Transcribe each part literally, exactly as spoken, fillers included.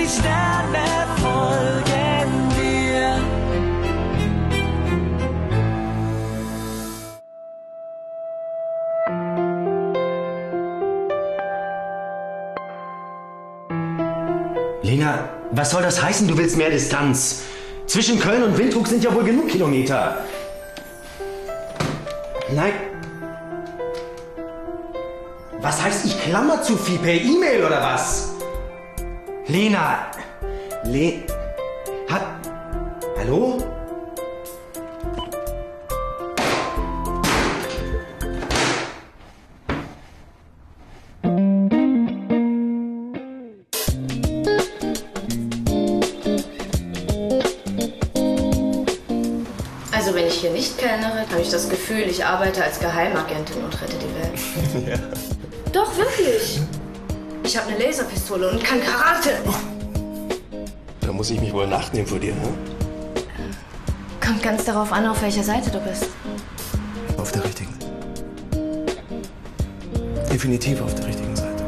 die Sterne folgen dir. Lena, was soll das heißen, du willst mehr Distanz? Zwischen Köln und Windhoek sind ja wohl genug Kilometer. Nein. Was heißt, ich klammer zu viel per E-Mail oder was? Lena! Le... Hat... Hallo? Also wenn ich hier nicht kellnere, habe ich das Gefühl, ich arbeite als Geheimagentin und rette die Welt. Ja. Doch, wirklich. Ich habe eine Laserpistole und kann Karate. Da muss ich mich wohl nachnehmen vor dir, ne? Kommt ganz darauf an, auf welcher Seite du bist. Auf der richtigen. Definitiv auf der richtigen Seite.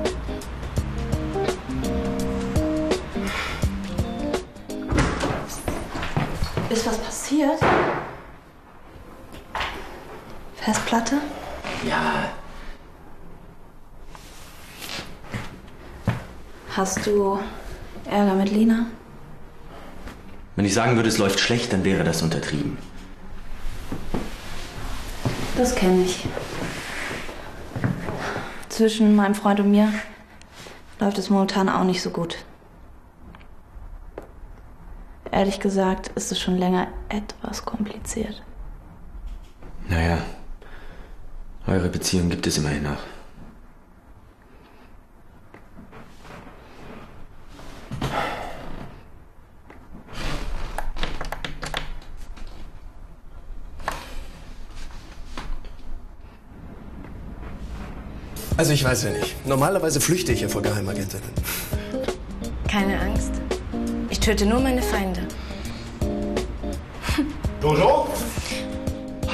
Ist was passiert? Festplatte? Ja. Hast du Ärger mit Lena? Wenn ich sagen würde, es läuft schlecht, dann wäre das untertrieben. Das kenne ich. Zwischen meinem Freund und mir läuft es momentan auch nicht so gut. Ehrlich gesagt ist es schon länger etwas kompliziert. Naja, eure Beziehung gibt es immerhin noch. Also ich weiß ja nicht. Normalerweise flüchte ich ja vor Geheimagentinnen. Keine Angst. Ich töte nur meine Feinde. Jojo?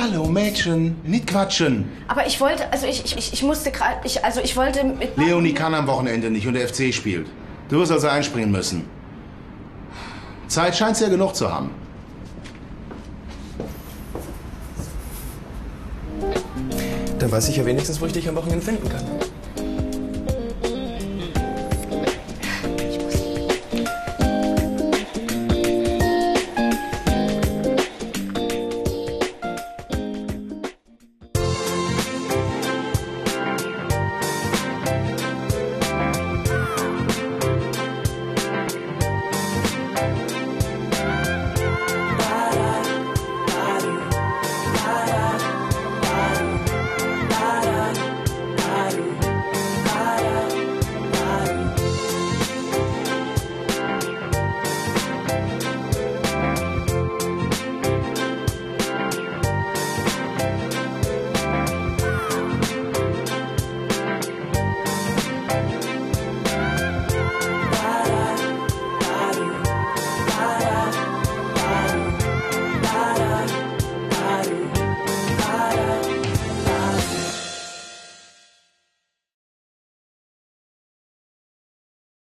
Hallo Mädchen, nicht quatschen. Aber ich wollte, also ich, ich, ich musste gerade, ich, also ich wollte mit... Leonie kann am Wochenende nicht und der F C spielt. Du wirst also einspringen müssen. Zeit scheint's ja genug zu haben. Dann weiß ich ja wenigstens, wo ich dich am Wochenende finden kann.